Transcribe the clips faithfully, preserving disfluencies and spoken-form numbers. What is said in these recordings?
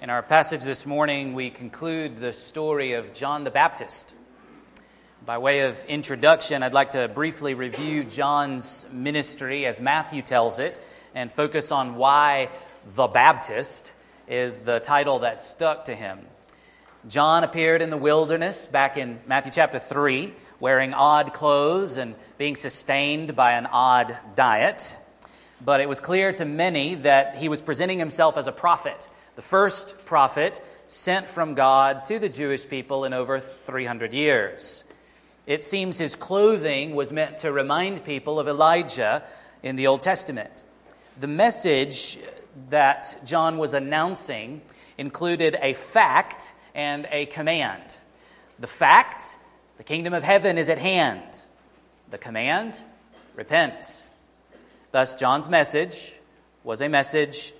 In our passage this morning, we conclude the story of John the Baptist. By way of introduction, I'd like to briefly review John's ministry as Matthew tells it and focus on why the Baptist is the title that stuck to him. John appeared in the wilderness back in Matthew chapter three, wearing odd clothes and being sustained by an odd diet. But it was clear to many that he was presenting himself as a prophet, the first prophet sent from God to the Jewish people in over three hundred years. It seems his clothing was meant to remind people of Elijah in the Old Testament. The message that John was announcing included a fact and a command. The fact, the kingdom of heaven is at hand. The command, repent. Thus, John's message was a message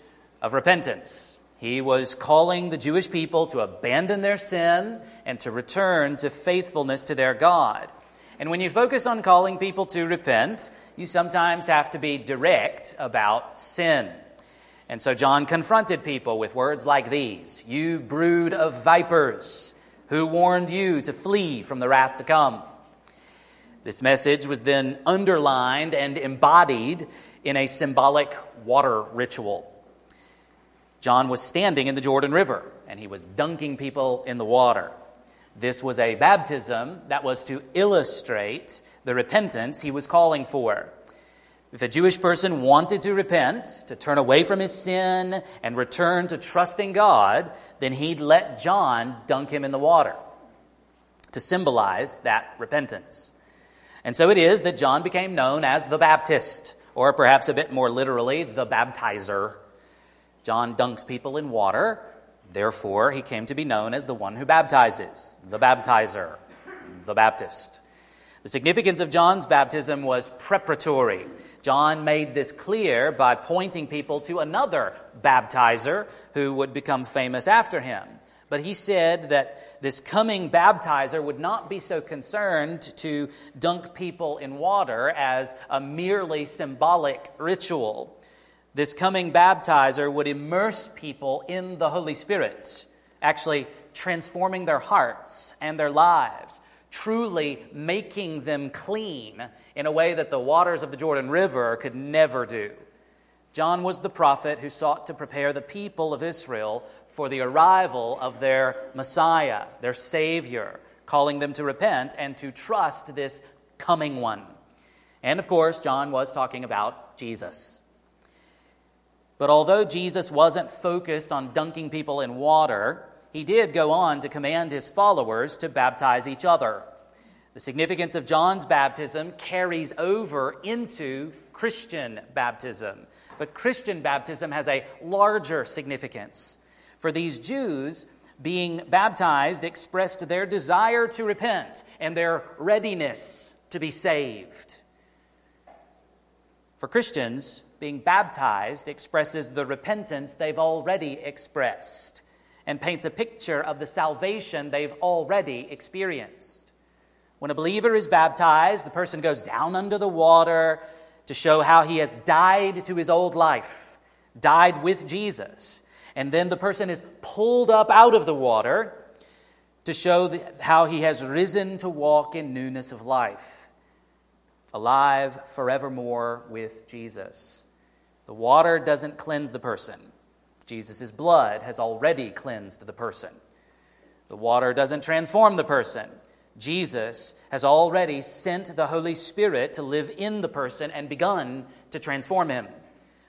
of repentance. He was calling the Jewish people to abandon their sin and to return to faithfulness to their God. And when you focus on calling people to repent, you sometimes have to be direct about sin. And so John confronted people with words like these, "You brood of vipers, who warned you to flee from the wrath to come?" This message was then underlined and embodied in a symbolic water ritual. John was standing in the Jordan River, and he was dunking people in the water. This was a baptism that was to illustrate the repentance he was calling for. If a Jewish person wanted to repent, to turn away from his sin and return to trusting God, then he'd let John dunk him in the water to symbolize that repentance. And so it is that John became known as the Baptist, or perhaps a bit more literally, the baptizer. John dunks people in water, therefore he came to be known as the one who baptizes, the baptizer, the Baptist. The significance of John's baptism was preparatory. John made this clear by pointing people to another baptizer who would become famous after him. But he said that this coming baptizer would not be so concerned to dunk people in water as a merely symbolic ritual. This coming baptizer would immerse people in the Holy Spirit, actually transforming their hearts and their lives, truly making them clean in a way that the waters of the Jordan River could never do. John was the prophet who sought to prepare the people of Israel for the arrival of their Messiah, their Savior, calling them to repent and to trust this coming one. And of course, John was talking about Jesus. But although Jesus wasn't focused on dunking people in water, he did go on to command his followers to baptize each other. The significance of John's baptism carries over into Christian baptism. But Christian baptism has a larger significance. For these Jews, being baptized expressed their desire to repent and their readiness to be saved. For Christians, being baptized expresses the repentance they've already expressed and paints a picture of the salvation they've already experienced. When a believer is baptized, the person goes down under the water to show how he has died to his old life, died with Jesus. And then the person is pulled up out of the water to show how he has risen to walk in newness of life, alive forevermore with Jesus. The water doesn't cleanse the person. Jesus' blood has already cleansed the person. The water doesn't transform the person. Jesus has already sent the Holy Spirit to live in the person and begun to transform him.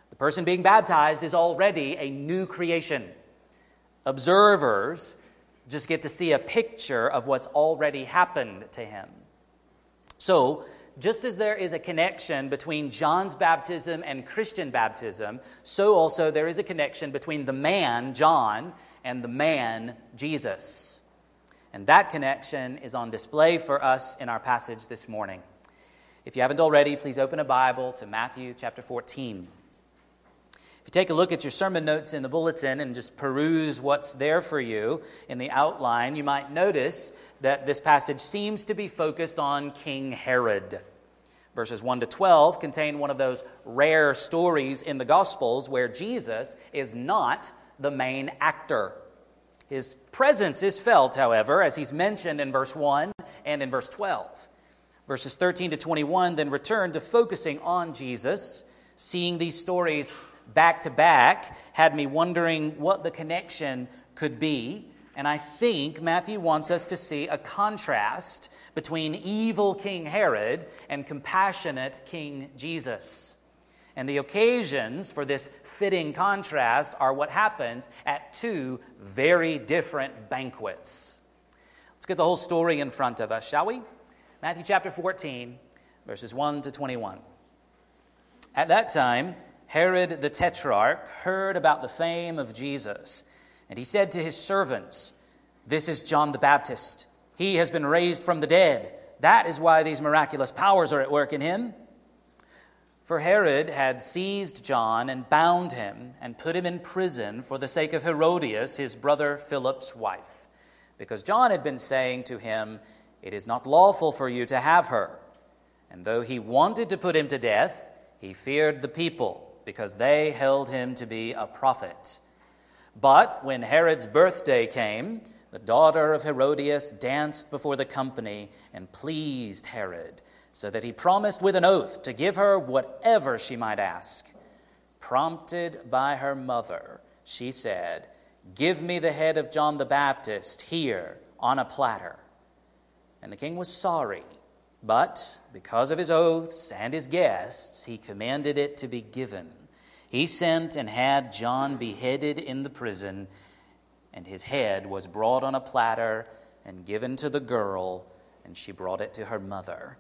The person being baptized is already a new creation. Observers just get to see a picture of what's already happened to him. So, just as there is a connection between John's baptism and Christian baptism, so also there is a connection between the man, John, and the man, Jesus. And that connection is on display for us in our passage this morning. If you haven't already, please open a Bible to Matthew chapter fourteen. If you take a look at your sermon notes in the bulletin and just peruse what's there for you in the outline, you might notice that this passage seems to be focused on King Herod. Verses one to twelve contain one of those rare stories in the Gospels where Jesus is not the main actor. His presence is felt, however, as he's mentioned in verse one and in verse twelve. Verses thirteen to twenty-one then return to focusing on Jesus. Seeing these stories back to back had me wondering what the connection could be. And I think Matthew wants us to see a contrast between evil King Herod and compassionate King Jesus. And the occasions for this fitting contrast are what happens at two very different banquets. Let's get the whole story in front of us, shall we? Matthew chapter fourteen, verses one to twenty-one. At that time, Herod the Tetrarch heard about the fame of Jesus, and he said to his servants, "This is John the Baptist. He has been raised from the dead. That is why these miraculous powers are at work in him." For Herod had seized John and bound him and put him in prison for the sake of Herodias, his brother Philip's wife, because John had been saying to him, "It is not lawful for you to have her." And though he wanted to put him to death, he feared the people, because they held him to be a prophet. But when Herod's birthday came, the daughter of Herodias danced before the company and pleased Herod, so that he promised with an oath to give her whatever she might ask. Prompted by her mother, she said, "Give me the head of John the Baptist here on a platter." And the king was sorry, but because of his oaths and his guests, he commanded it to be given. He sent and had John beheaded in the prison, and his head was brought on a platter and given to the girl, and she brought it to her mother.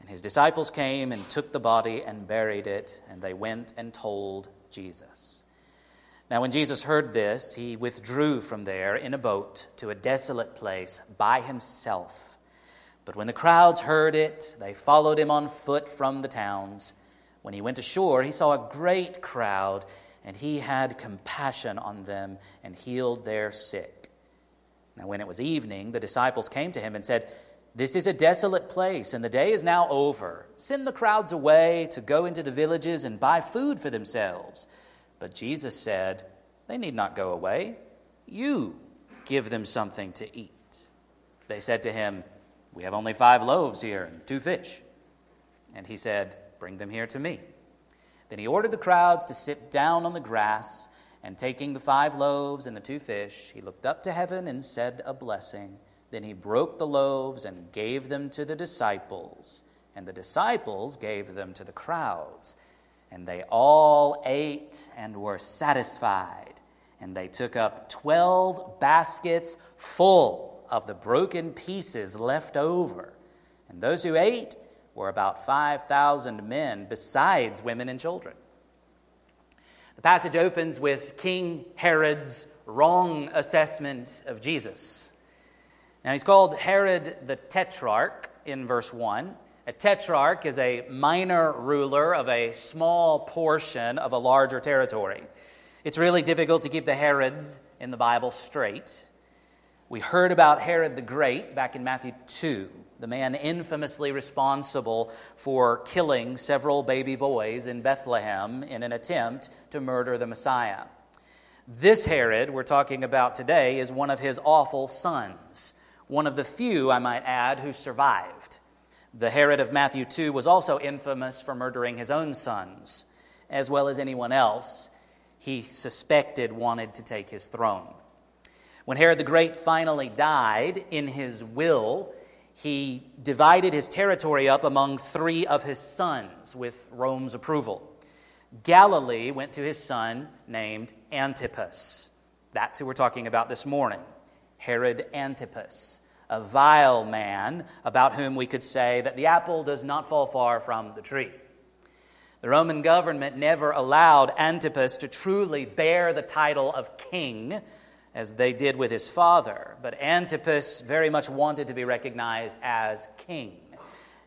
And his disciples came and took the body and buried it, and they went and told Jesus. Now when Jesus heard this, he withdrew from there in a boat to a desolate place by himself. But when the crowds heard it, they followed him on foot from the towns. When he went ashore, he saw a great crowd, and he had compassion on them and healed their sick. Now when it was evening, the disciples came to him and said, "This is a desolate place, and the day is now over. Send the crowds away to go into the villages and buy food for themselves." But Jesus said, "They need not go away. You give them something to eat." They said to him, "We have only five loaves here and two fish." And he said, "Bring them here to me." Then he ordered the crowds to sit down on the grass, and taking the five loaves and the two fish, he looked up to heaven and said a blessing. Then he broke the loaves and gave them to the disciples, and the disciples gave them to the crowds. And they all ate and were satisfied, and they took up twelve baskets full of the broken pieces left over. And those who ate were about five thousand men, besides women and children. The passage opens with King Herod's wrong assessment of Jesus. Now, he's called Herod the Tetrarch in verse one. A tetrarch is a minor ruler of a small portion of a larger territory. It's really difficult to keep the Herods in the Bible straight. We heard about Herod the Great back in Matthew two, the man infamously responsible for killing several baby boys in Bethlehem in an attempt to murder the Messiah. This Herod we're talking about today is one of his awful sons. One of the few, I might add, who survived. The Herod of Matthew two was also infamous for murdering his own sons, as well as anyone else he suspected wanted to take his throne. When Herod the Great finally died, in his will, he divided his territory up among three of his sons with Rome's approval. Galilee went to his son named Antipas. That's who we're talking about this morning. Herod Antipas, a vile man about whom we could say that the apple does not fall far from the tree. The Roman government never allowed Antipas to truly bear the title of king as they did with his father, but Antipas very much wanted to be recognized as king.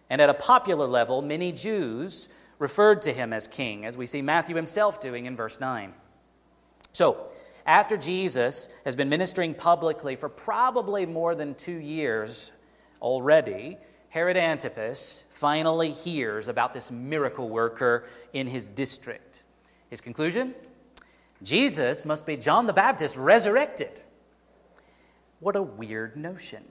And at a popular level, many Jews referred to him as king, as we see Matthew himself doing in verse nine. So, after Jesus has been ministering publicly for probably more than two years already, Herod Antipas finally hears about this miracle worker in his district. His conclusion? Jesus must be John the Baptist resurrected. What a weird notion.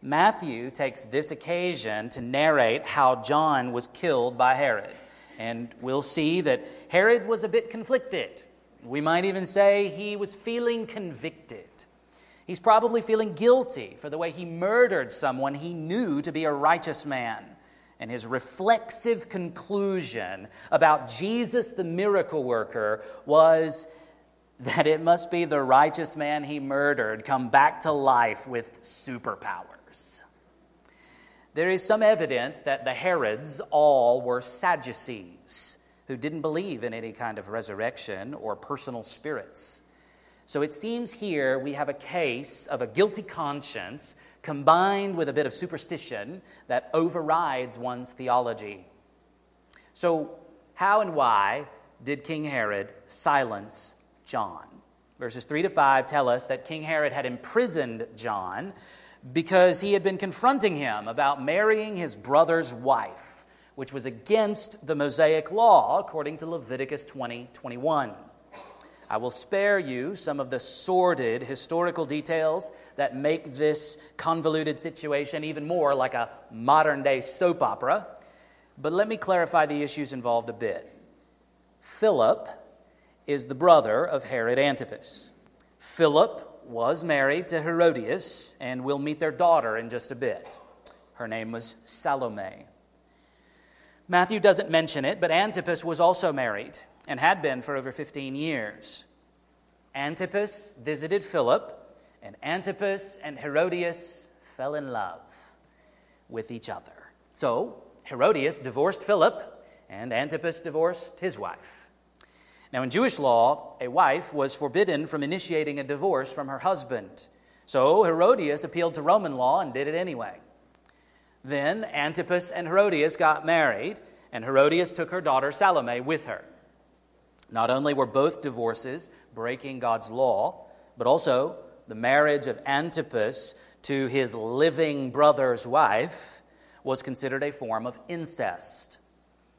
Matthew takes this occasion to narrate how John was killed by Herod. And we'll see that Herod was a bit conflicted. We might even say he was feeling convicted. He's probably feeling guilty for the way he murdered someone he knew to be a righteous man. And his reflexive conclusion about Jesus the miracle worker was that it must be the righteous man he murdered come back to life with superpowers. There is some evidence that the Herods all were Sadducees who didn't believe in any kind of resurrection or personal spirits. So it seems here we have a case of a guilty conscience combined with a bit of superstition that overrides one's theology. So how and why did King Herod silence John? Verses three to five tell us that King Herod had imprisoned John because he had been confronting him about marrying his brother's wife, which was against the Mosaic law according to Leviticus twenty twenty-one. I will spare you some of the sordid historical details that make this convoluted situation even more like a modern-day soap opera, but let me clarify the issues involved a bit. Philip is the brother of Herod Antipas. Philip was married to Herodias, and we'll meet their daughter in just a bit. Her name was Salome. Matthew doesn't mention it, but Antipas was also married, and had been for over fifteen years. Antipas visited Philip, and Antipas and Herodias fell in love with each other. So Herodias divorced Philip, and Antipas divorced his wife. Now in Jewish law, a wife was forbidden from initiating a divorce from her husband. So Herodias appealed to Roman law and did it anyway. Then Antipas and Herodias got married, and Herodias took her daughter Salome with her. Not only were both divorces breaking God's law, but also the marriage of Antipas to his living brother's wife was considered a form of incest,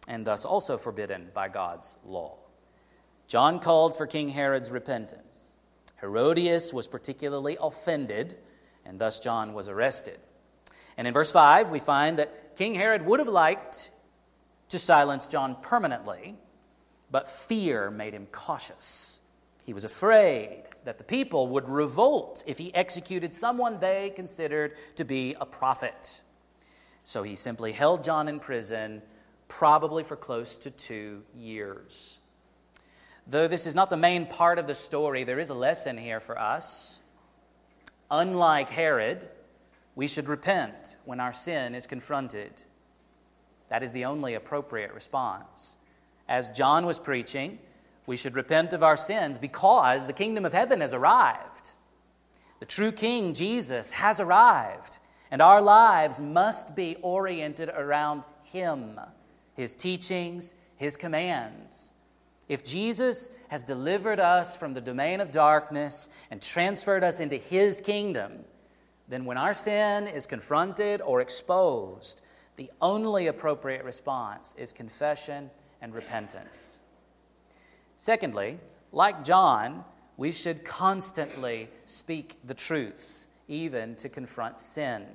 and thus also forbidden by God's law. John called for King Herod's repentance. Herodias was particularly offended, and thus John was arrested. And in verse five, we find that King Herod would have liked to silence John permanently, but fear made him cautious. He was afraid that the people would revolt if he executed someone they considered to be a prophet. So he simply held John in prison, probably for close to two years. Though this is not the main part of the story, there is a lesson here for us. Unlike Herod, we should repent when our sin is confronted. That is the only appropriate response. As John was preaching, we should repent of our sins because the kingdom of heaven has arrived. The true King, Jesus, has arrived, and our lives must be oriented around him, his teachings, his commands. If Jesus has delivered us from the domain of darkness and transferred us into his kingdom, then when our sin is confronted or exposed, the only appropriate response is confession and repentance. Secondly, like John, we should constantly speak the truth, even to confront sin.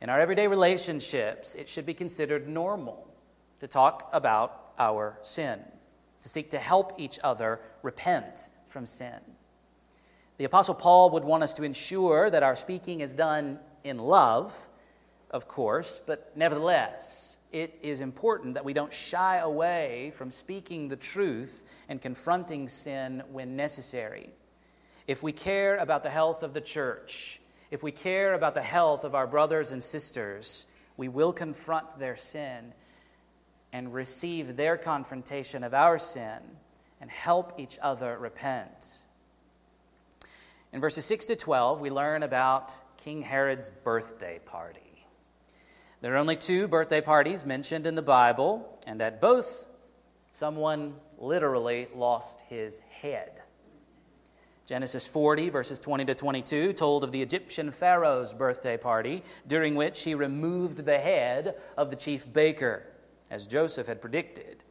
In our everyday relationships, it should be considered normal to talk about our sin, to seek to help each other repent from sin. The Apostle Paul would want us to ensure that our speaking is done in love, of course, but nevertheless, it is important that we don't shy away from speaking the truth and confronting sin when necessary. If we care about the health of the church, if we care about the health of our brothers and sisters, we will confront their sin and receive their confrontation of our sin and help each other repent. In verses six to twelve, we learn about King Herod's birthday party. There are only two birthday parties mentioned in the Bible, and at both, someone literally lost his head. Genesis forty, verses twenty to twenty-two, told of the Egyptian Pharaoh's birthday party, during which he removed the head of the chief baker, as Joseph had predicted.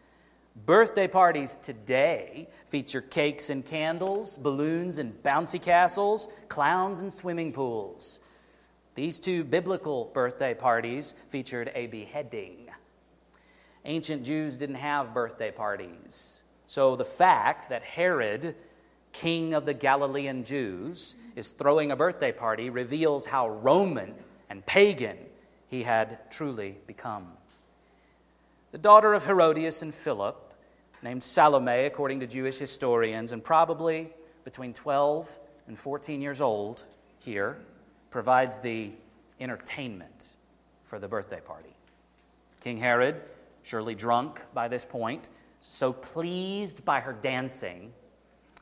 Birthday parties today feature cakes and candles, balloons and bouncy castles, clowns and swimming pools. These two biblical birthday parties featured a beheading. Ancient Jews didn't have birthday parties. So the fact that Herod, king of the Galilean Jews, is throwing a birthday party reveals how Roman and pagan he had truly become. The daughter of Herodias and Philip, named Salome, according to Jewish historians, and probably between twelve and fourteen years old here, provides the entertainment for the birthday party. King Herod, surely drunk by this point, so pleased by her dancing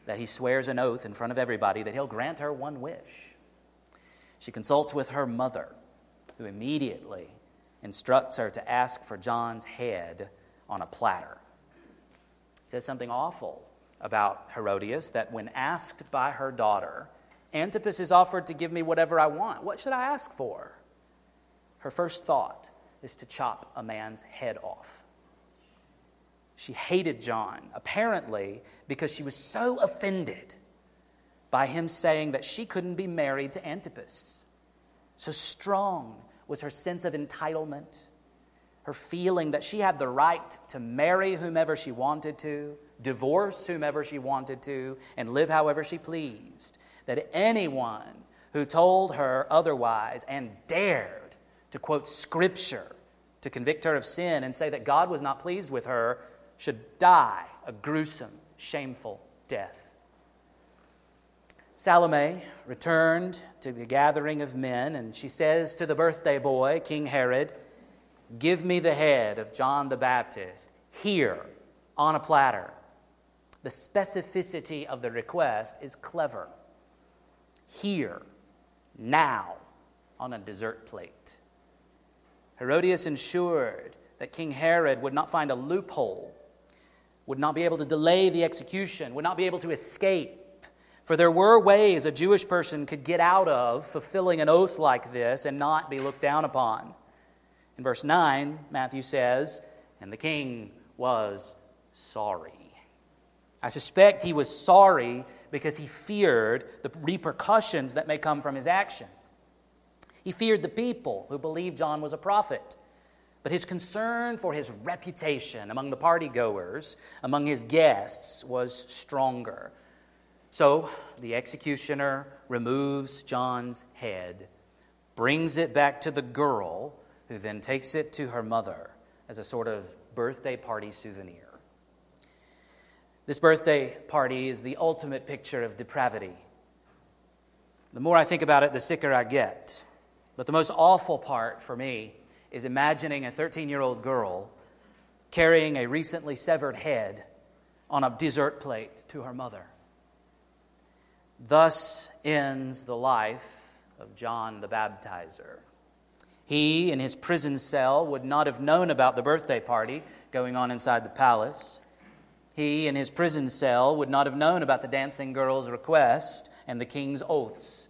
that he swears an oath in front of everybody that he'll grant her one wish. She consults with her mother, who immediately instructs her to ask for John's head on a platter. It says something awful about Herodias, that when asked by her daughter, Antipas is offered to give me whatever I want. What should I ask for? Her first thought is to chop a man's head off. She hated John, apparently because she was so offended by him saying that she couldn't be married to Antipas. So strong was her sense of entitlement, her feeling that she had the right to marry whomever she wanted to, divorce whomever she wanted to, and live however she pleased, that anyone who told her otherwise and dared to quote Scripture to convict her of sin and say that God was not pleased with her should die a gruesome, shameful death. Salome returned to the gathering of men, and she says to the birthday boy, King Herod, give me the head of John the Baptist here on a platter. The specificity of the request is clever. Here, now, on a dessert plate. Herodias ensured that King Herod would not find a loophole, would not be able to delay the execution, would not be able to escape. For there were ways a Jewish person could get out of fulfilling an oath like this and not be looked down upon. In verse nine, Matthew says, and the king was sorry. I suspect he was sorry because he feared the repercussions that may come from his action. He feared the people who believed John was a prophet. But his concern for his reputation among the partygoers, among his guests, was stronger. So the executioner removes John's head, brings it back to the girl, who then takes it to her mother as a sort of birthday party souvenir. This birthday party is the ultimate picture of depravity. The more I think about it, the sicker I get. But the most awful part for me is imagining a thirteen-year-old girl carrying a recently severed head on a dessert plate to her mother. Thus ends the life of John the Baptizer. He, in his prison cell, would not have known about the birthday party going on inside the palace. He, in his prison cell, would not have known about the dancing girl's request and the king's oaths.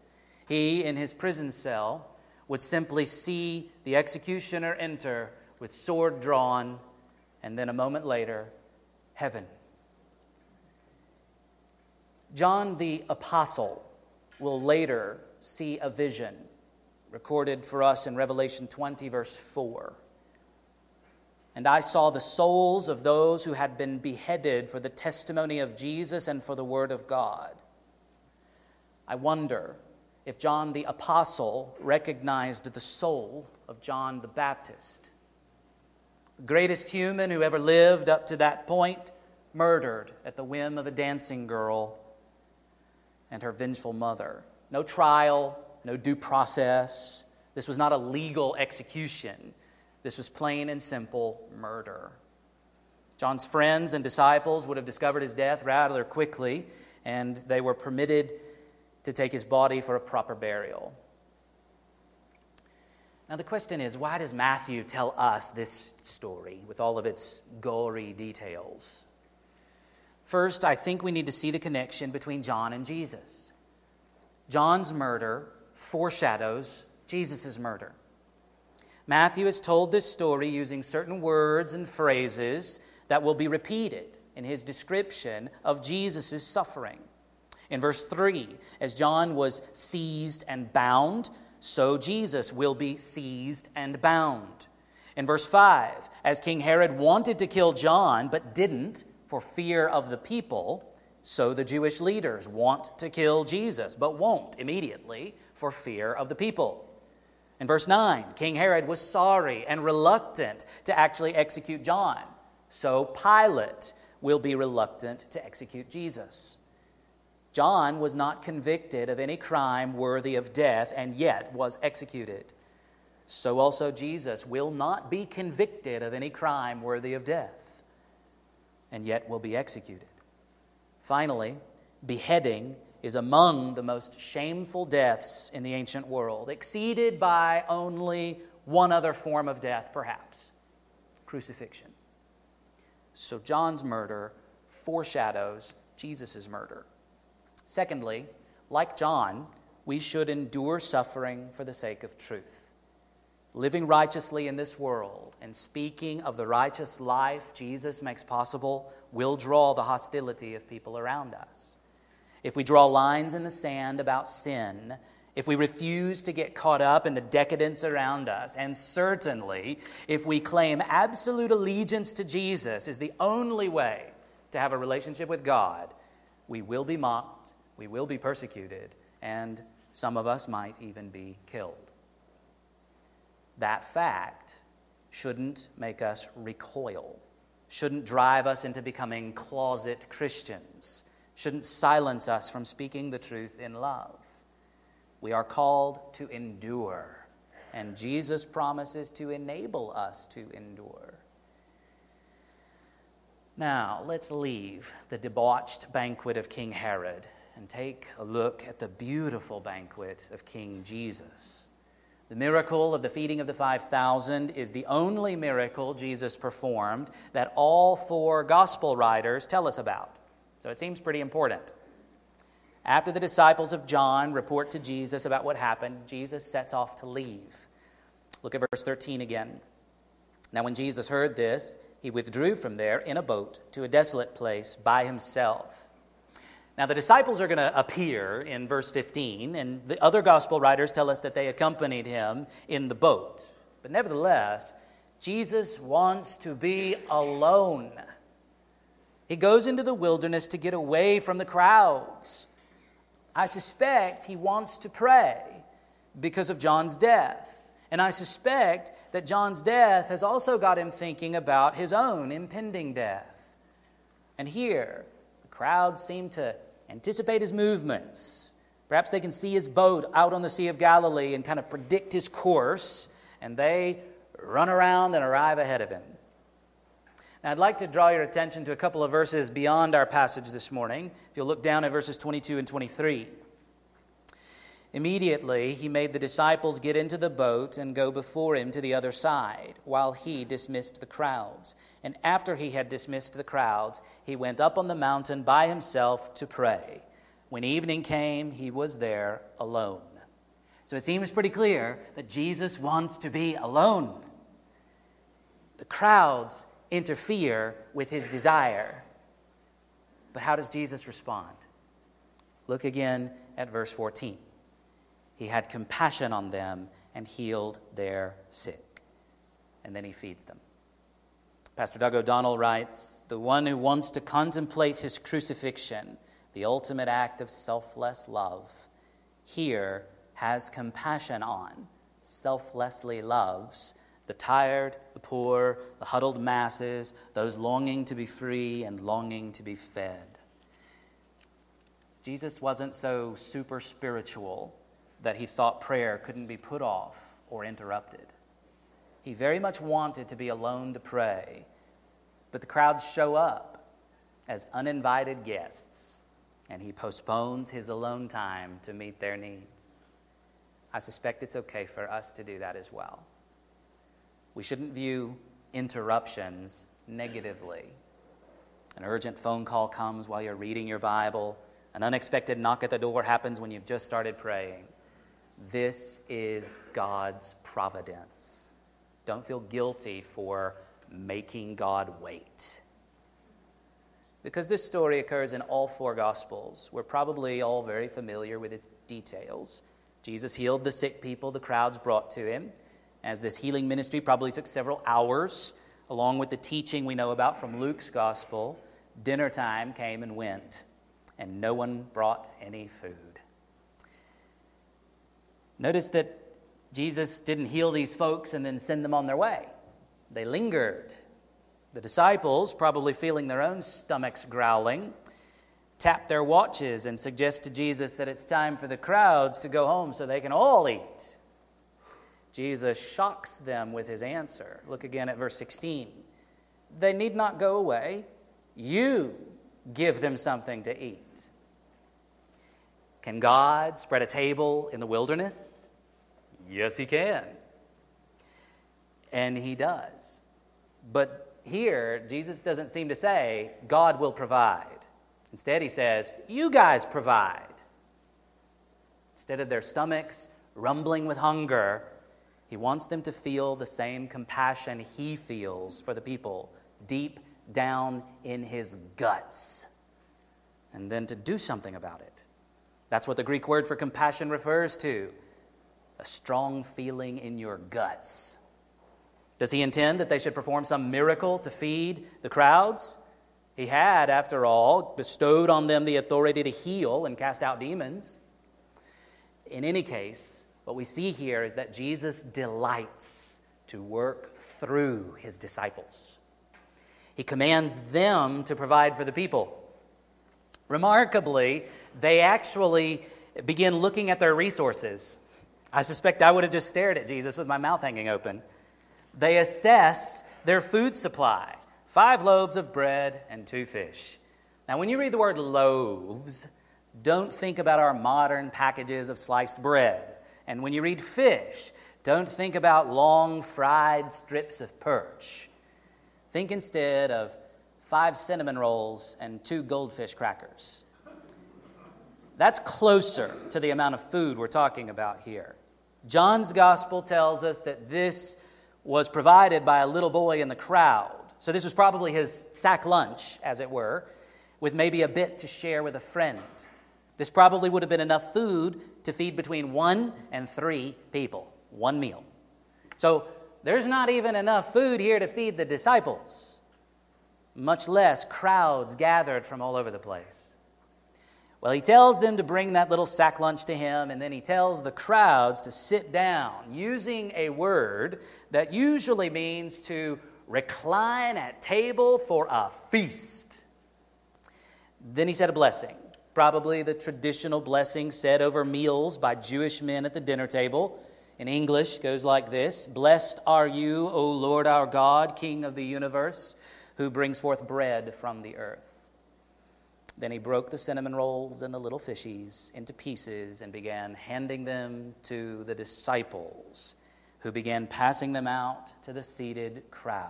He, in his prison cell, would simply see the executioner enter with sword drawn, and then a moment later, heaven. John the Apostle will later see a vision recorded for us in Revelation twenty, verse four. And I saw the souls of those who had been beheaded for the testimony of Jesus and for the word of God. I wonder if John the Apostle recognized the soul of John the Baptist. The greatest human who ever lived up to that point, murdered at the whim of a dancing girl and her vengeful mother. No trial, no due process. This was not a legal execution. This was plain and simple murder. John's friends and disciples would have discovered his death rather quickly, and they were permitted to take his body for a proper burial. Now the question is, why does Matthew tell us this story with all of its gory details? First, I think we need to see the connection between John and Jesus. John's murder foreshadows Jesus' murder. Matthew has told this story using certain words and phrases that will be repeated in his description of Jesus' suffering. In verse three, as John was seized and bound, so Jesus will be seized and bound. In verse five, as King Herod wanted to kill John but didn't for fear of the people, so the Jewish leaders want to kill Jesus but won't immediately for fear of the people. In verse nine, King Herod was sorry and reluctant to actually execute John, so Pilate will be reluctant to execute Jesus. John was not convicted of any crime worthy of death and yet was executed. So also Jesus will not be convicted of any crime worthy of death and yet will be executed. Finally, beheading is among the most shameful deaths in the ancient world, exceeded by only one other form of death, perhaps, crucifixion. So John's murder foreshadows Jesus' murder. Secondly, like John, we should endure suffering for the sake of truth. Living righteously in this world and speaking of the righteous life Jesus makes possible will draw the hostility of people around us. If we draw lines in the sand about sin, if we refuse to get caught up in the decadence around us, and certainly if we claim absolute allegiance to Jesus is the only way to have a relationship with God, we will be mocked, we will be persecuted, and some of us might even be killed. That fact shouldn't make us recoil, shouldn't drive us into becoming closet Christians, shouldn't silence us from speaking the truth in love. We are called to endure, and Jesus promises to enable us to endure. Now, let's leave the debauched banquet of King Herod and take a look at the beautiful banquet of King Jesus. The miracle of the feeding of the five thousand is the only miracle Jesus performed that all four gospel writers tell us about. So it seems pretty important. After the disciples of John report to Jesus about what happened, Jesus sets off to leave. Look at verse thirteen again. Now when Jesus heard this, he withdrew from there in a boat to a desolate place by himself. Now, the disciples are going to appear in verse fifteen, and the other gospel writers tell us that they accompanied him in the boat. But nevertheless, Jesus wants to be alone. He goes into the wilderness to get away from the crowds. I suspect he wants to pray because of John's death. And I suspect that John's death has also got him thinking about his own impending death. And here, the crowd seem to anticipate his movements. Perhaps they can see his boat out on the Sea of Galilee and kind of predict his course, and they run around and arrive ahead of him. Now, I'd like to draw your attention to a couple of verses beyond our passage this morning. If you'll look down at verses twenty-two and twenty-three. Immediately he made the disciples get into the boat and go before him to the other side, while he dismissed the crowds. And after he had dismissed the crowds, he went up on the mountain by himself to pray. When evening came, he was there alone. So it seems pretty clear that Jesus wants to be alone. The crowds interfere with his desire. But how does Jesus respond? Look again at verse fourteen. He had compassion on them and healed their sick. And then he feeds them. Pastor Doug O'Donnell writes, "The one who wants to contemplate his crucifixion, the ultimate act of selfless love, here has compassion on, selflessly loves, the tired, the poor, the huddled masses, those longing to be free and longing to be fed." Jesus wasn't so super spiritual that he thought prayer couldn't be put off or interrupted. He very much wanted to be alone to pray, but the crowds show up as uninvited guests, and he postpones his alone time to meet their needs. I suspect it's okay for us to do that as well. We shouldn't view interruptions negatively. An urgent phone call comes while you're reading your Bible. An unexpected knock at the door happens when you've just started praying. This is God's providence. Don't feel guilty for making God wait. because this story occurs in all four Gospels. We're probably all very familiar with its details. Jesus healed the sick people the crowds brought to him, as this healing ministry probably took several hours, along with the teaching we know about from Luke's Gospel. Dinner time came and went, and no one brought any food. Notice that Jesus didn't heal these folks and then send them on their way. They lingered. The disciples, probably feeling their own stomachs growling, tapped their watches and suggested to Jesus that it's time for the crowds to go home so they can all eat. Jesus shocks them with his answer. Look again at verse sixteen. They need not go away. You give them something to eat. Can God spread a table in the wilderness? Yes, he can. And he does. But here, Jesus doesn't seem to say, God will provide. Instead, he says, you guys provide. Instead of their stomachs rumbling with hunger, he wants them to feel the same compassion he feels for the people, deep down in his guts, and then to do something about it. That's what the Greek word for compassion refers to, a strong feeling in your guts. Does he intend that they should perform some miracle to feed the crowds? He had, after all, bestowed on them the authority to heal and cast out demons. In any case, what we see here is that Jesus delights to work through his disciples. He commands them to provide for the people. Remarkably, they actually begin looking at their resources. I suspect I would have just stared at Jesus with my mouth hanging open. They assess their food supply, five loaves of bread and two fish. Now, when you read the word loaves, don't think about our modern packages of sliced bread. And when you read fish, don't think about long fried strips of perch. Think instead of five cinnamon rolls and two goldfish crackers. That's closer to the amount of food we're talking about here. John's gospel tells us that this was provided by a little boy in the crowd. So this was probably his sack lunch, as it were, with maybe a bit to share with a friend. This probably would have been enough food to feed between one and three people, one meal. So there's not even enough food here to feed the disciples, much less crowds gathered from all over the place. Well, he tells them to bring that little sack lunch to him, and then he tells the crowds to sit down, using a word that usually means to recline at table for a feast. Then he said a blessing. Probably the traditional blessing said over meals by Jewish men at the dinner table. In English, it goes like this. Blessed are you, O Lord our God, King of the universe, who brings forth bread from the earth. Then he broke the cinnamon rolls and the little fishies into pieces and began handing them to the disciples, who began passing them out to the seated crowd.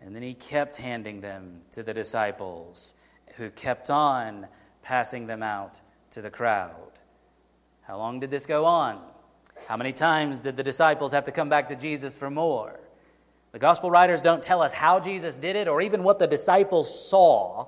And then he kept handing them to the disciples, who kept on passing them out to the crowd. How long did this go on? How many times did the disciples have to come back to Jesus for more? The gospel writers don't tell us how Jesus did it or even what the disciples saw.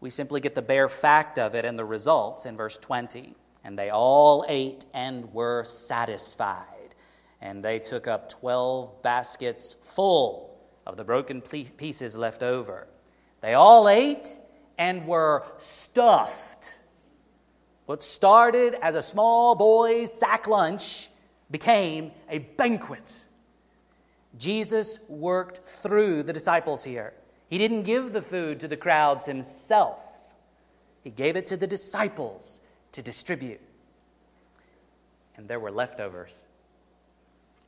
We simply get the bare fact of it and the results in verse twenty. And they all ate and were satisfied. And they took up twelve baskets full of the broken pieces left over. They all ate and were stuffed. What started as a small boy's sack lunch became a banquet. Jesus worked through the disciples here. He didn't give the food to the crowds himself. He gave it to the disciples to distribute. And there were leftovers.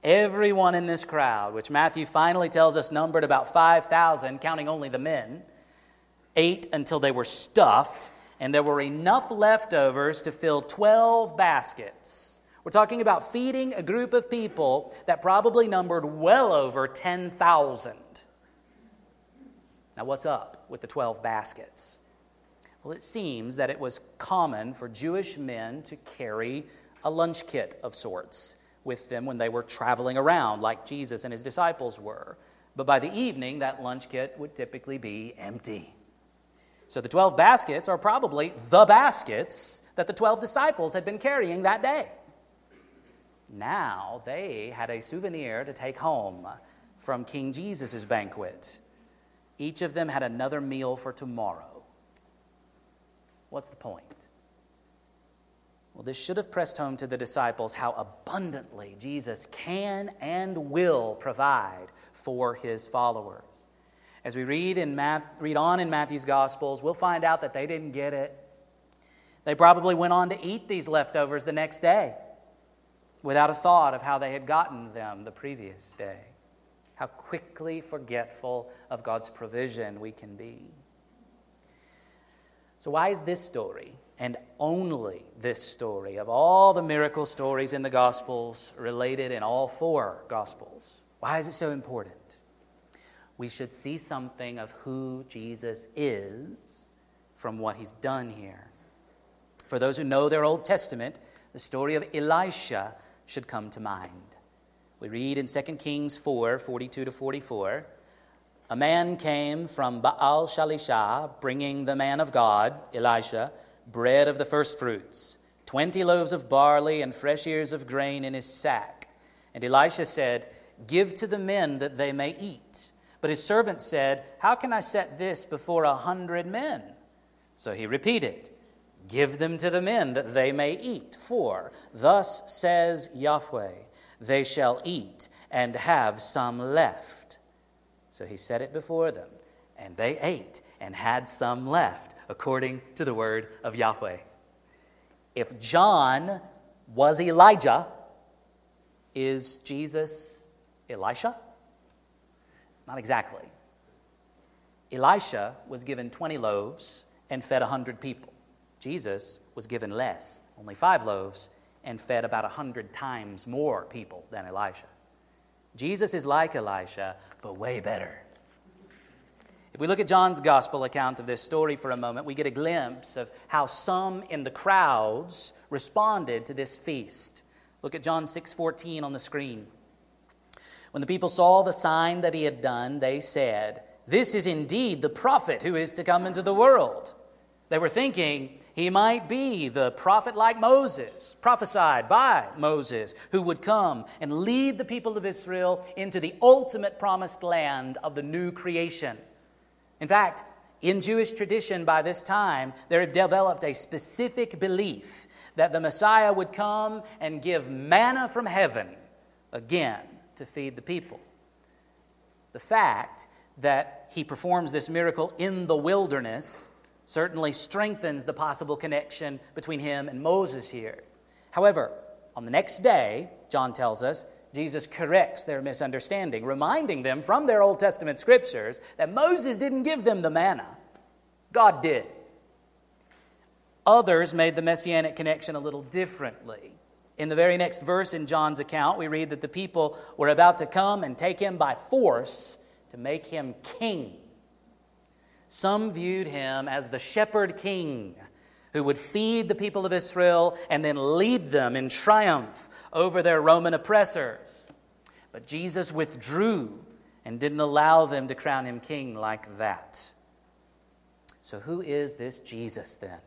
Everyone in this crowd, which Matthew finally tells us numbered about five thousand, counting only the men, ate until they were stuffed, and there were enough leftovers to fill twelve baskets. We're talking about feeding a group of people that probably numbered well over ten thousand. Now, what's up with the twelve baskets? Well, it seems that it was common for Jewish men to carry a lunch kit of sorts with them when they were traveling around, like Jesus and his disciples were. But by the evening, that lunch kit would typically be empty. So the twelve baskets are probably the baskets that the twelve disciples had been carrying that day. Now they had a souvenir to take home from King Jesus' banquet. Each of them had another meal for tomorrow. What's the point? Well, this should have pressed home to the disciples how abundantly Jesus can and will provide for his followers. As we read in Math, read on in Matthew's Gospels, we'll find out that they didn't get it. They probably went on to eat these leftovers the next day without a thought of how they had gotten them the previous day. How quickly forgetful of God's provision we can be. So why is this story, and only this story, of all the miracle stories in the Gospels, related in all four Gospels? Why is it so important? We should see something of who Jesus is from what he's done here. For those who know their Old Testament, the story of Elisha should come to mind. We read in Second Kings four, forty-two to forty-four, a man came from Baal Shalisha, bringing the man of God, Elisha, bread of the first fruits, twenty loaves of barley and fresh ears of grain in his sack. And Elisha said, "Give to the men that they may eat." But his servant said, "How can I set this before a hundred men?" So he repeated, "Give them to the men that they may eat, for thus says Yahweh, they shall eat and have some left." So he set it before them, and they ate and had some left, according to the word of Yahweh. If John was Elijah, is Jesus Elisha? Not exactly. Elisha was given twenty loaves and fed one hundred people. Jesus was given less, only five loaves, and fed about a hundred times more people than Elisha. Jesus is like Elisha, but way better. If we look at John's gospel account of this story for a moment, we get a glimpse of how some in the crowds responded to this feast. Look at John six fourteen on the screen. When the people saw the sign that he had done, they said, "This is indeed the prophet who is to come into the world." They were thinking he might be the prophet like Moses, prophesied by Moses, who would come and lead the people of Israel into the ultimate promised land of the new creation. In fact, in Jewish tradition by this time, there had developed a specific belief that the Messiah would come and give manna from heaven again to feed the people. The fact that he performs this miracle in the wilderness certainly strengthens the possible connection between him and Moses here. However, on the next day, John tells us, Jesus corrects their misunderstanding, reminding them from their Old Testament scriptures that Moses didn't give them the manna. God did. Others made the messianic connection a little differently. In the very next verse in John's account, we read that the people were about to come and take him by force to make him king. Some viewed him as the shepherd king who would feed the people of Israel and then lead them in triumph over their Roman oppressors. But Jesus withdrew and didn't allow them to crown him king like that. So who is this Jesus then?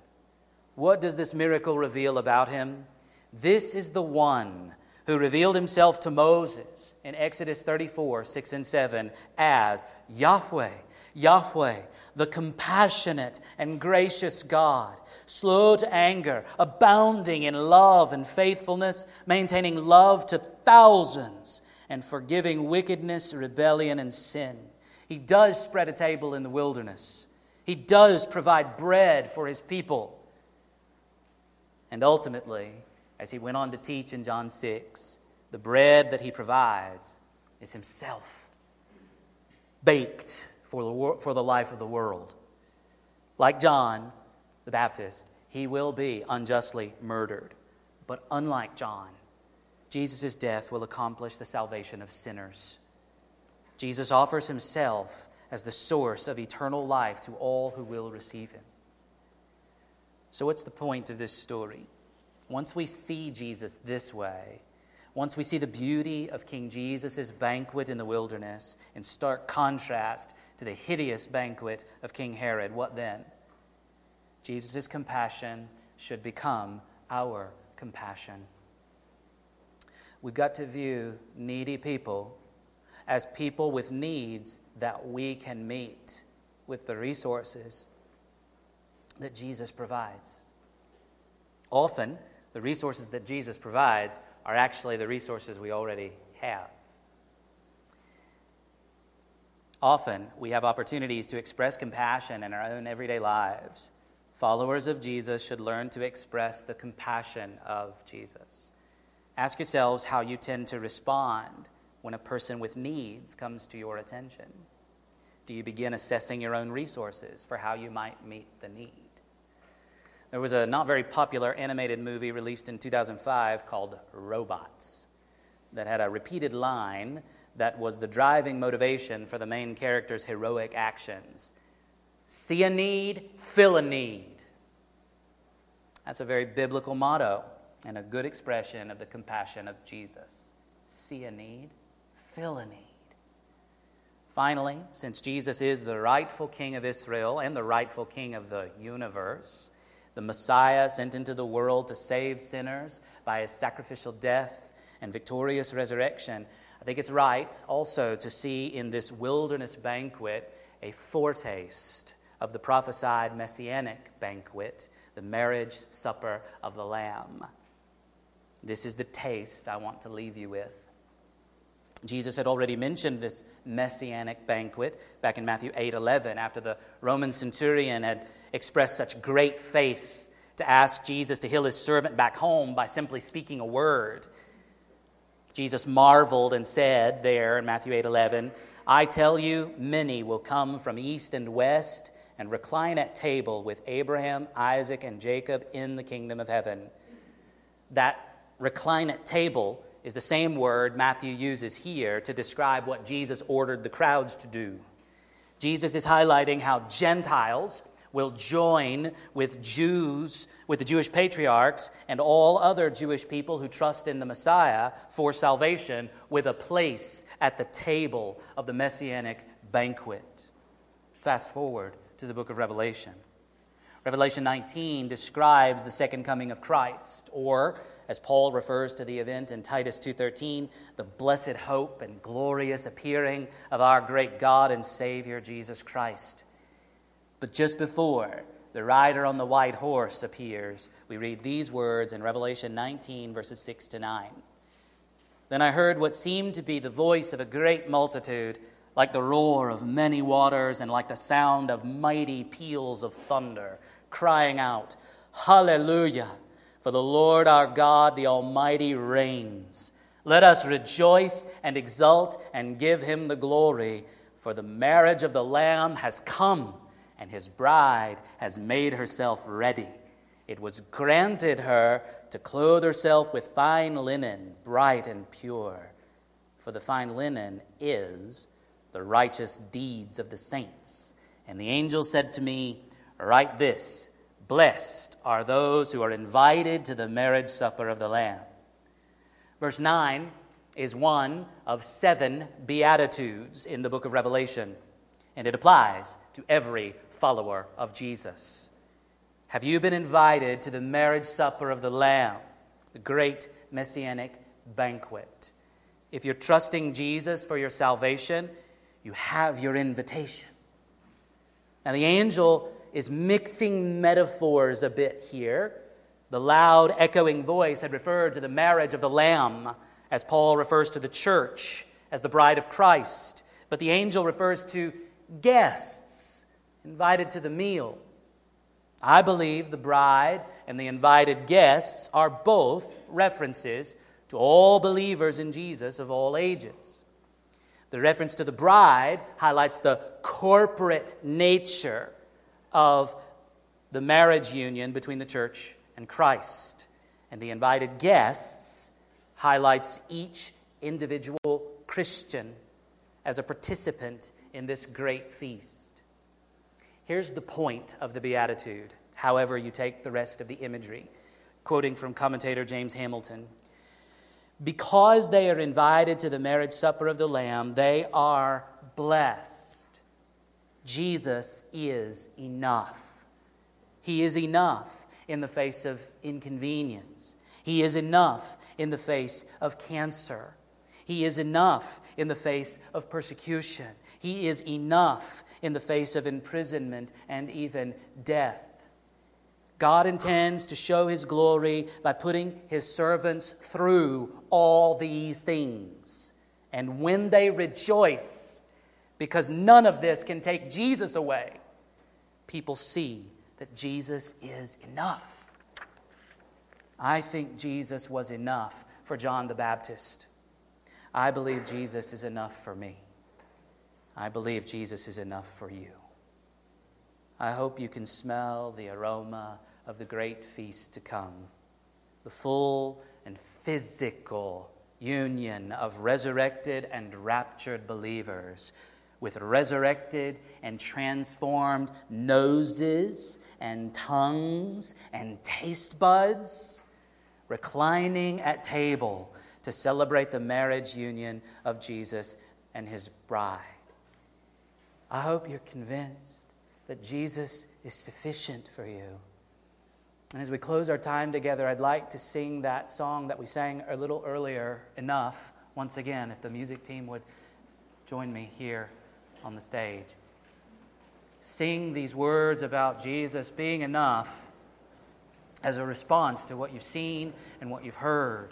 What does this miracle reveal about him? This is the one who revealed himself to Moses in Exodus thirty-four, six and seven as Yahweh, Yahweh, the compassionate and gracious God, slow to anger, abounding in love and faithfulness, maintaining love to thousands, and forgiving wickedness, rebellion, and sin. He does spread a table in the wilderness. He does provide bread for his people. And ultimately, as he went on to teach in John six, the bread that he provides is himself, baked for the wor- for the life of the world. Like John the Baptist, he will be unjustly murdered. But unlike John, Jesus' death will accomplish the salvation of sinners. Jesus offers himself as the source of eternal life to all who will receive him. So what's the point of this story? Once we see Jesus this way, once we see the beauty of King Jesus' banquet in the wilderness in stark contrast to the hideous banquet of King Herod, what then? Jesus' compassion should become our compassion. We've got to view needy people as people with needs that we can meet with the resources that Jesus provides. Often, the resources that Jesus provides are actually the resources we already have. Often, we have opportunities to express compassion in our own everyday lives. Followers of Jesus should learn to express the compassion of Jesus. Ask yourselves how you tend to respond when a person with needs comes to your attention. Do you begin assessing your own resources for how you might meet the need? There was a not very popular animated movie released in two thousand five called Robots that had a repeated line that was the driving motivation for the main character's heroic actions. See a need, fill a need. That's a very biblical motto and a good expression of the compassion of Jesus. See a need, fill a need. Finally, since Jesus is the rightful King of Israel and the rightful King of the universe, the Messiah sent into the world to save sinners by his sacrificial death and victorious resurrection, I think it's right also to see in this wilderness banquet a foretaste of the prophesied messianic banquet, the marriage supper of the Lamb. This is the taste I want to leave you with. Jesus had already mentioned this messianic banquet back in Matthew eight eleven, after the Roman centurion had expressed such great faith to ask Jesus to heal his servant back home by simply speaking a word. Jesus marveled and said there in Matthew eight eleven, I tell you, many will come from east and west and recline at table with Abraham, Isaac, and Jacob in the kingdom of heaven. That recline at table is the same word Matthew uses here to describe what Jesus ordered the crowds to do. Jesus is highlighting how Gentiles will join with Jews, with the Jewish patriarchs and all other Jewish people who trust in the Messiah for salvation, with a place at the table of the messianic banquet. Fast forward to the book of Revelation. Revelation nineteen describes the second coming of Christ, or, as Paul refers to the event in Titus two thirteen, the blessed hope and glorious appearing of our great God and Savior Jesus Christ. But just before the rider on the white horse appears, we read these words in Revelation nineteen, verses six to nine. Then I heard what seemed to be the voice of a great multitude, like the roar of many waters and like the sound of mighty peals of thunder, crying out, Hallelujah! For the Lord our God, the Almighty, reigns. Let us rejoice and exult and give him the glory, for the marriage of the Lamb has come, and his bride has made herself ready. It was granted her to clothe herself with fine linen, bright and pure. For the fine linen is the righteous deeds of the saints. And the angel said to me, Write this, blessed are those who are invited to the marriage supper of the Lamb. Verse nine is one of seven Beatitudes in the book of Revelation, and it applies to every follower of Jesus. Have you been invited to the marriage supper of the Lamb, the great messianic banquet? If you're trusting Jesus for your salvation, you have your invitation. Now the angel is mixing metaphors a bit here. The loud, echoing voice had referred to the marriage of the Lamb, as Paul refers to the church as the bride of Christ. But the angel refers to guests invited to the meal. I believe the bride and the invited guests are both references to all believers in Jesus of all ages. The reference to the bride highlights the corporate nature of the marriage union between the church and Christ. And the invited guests highlights each individual Christian as a participant in this great feast. Here's the point of the Beatitude, however you take the rest of the imagery. Quoting from commentator James Hamilton, because they are invited to the marriage supper of the Lamb, they are blessed. Jesus is enough. He is enough in the face of inconvenience. He is enough in the face of cancer. He is enough in the face of persecution. He is enough in the face of imprisonment and even death. God intends to show His glory by putting His servants through all these things. And when they rejoice, because none of this can take Jesus away, people see that Jesus is enough. I think Jesus was enough for John the Baptist. I believe Jesus is enough for me. I believe Jesus is enough for you. I hope you can smell the aroma of the great feast to come, the full and physical union of resurrected and raptured believers with resurrected and transformed noses and tongues and taste buds, reclining at table to celebrate the marriage union of Jesus and His bride. I hope you're convinced that Jesus is sufficient for you. And as we close our time together, I'd like to sing that song that we sang a little earlier, Enough, once again, if the music team would join me here on the stage. Sing these words about Jesus being enough as a response to what you've seen and what you've heard.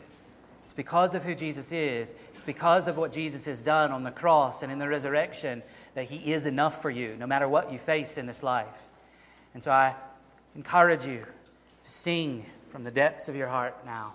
It's because of who Jesus is. It's because of what Jesus has done on the cross and in the resurrection that He is enough for you, no matter what you face in this life. And so I encourage you to sing from the depths of your heart now.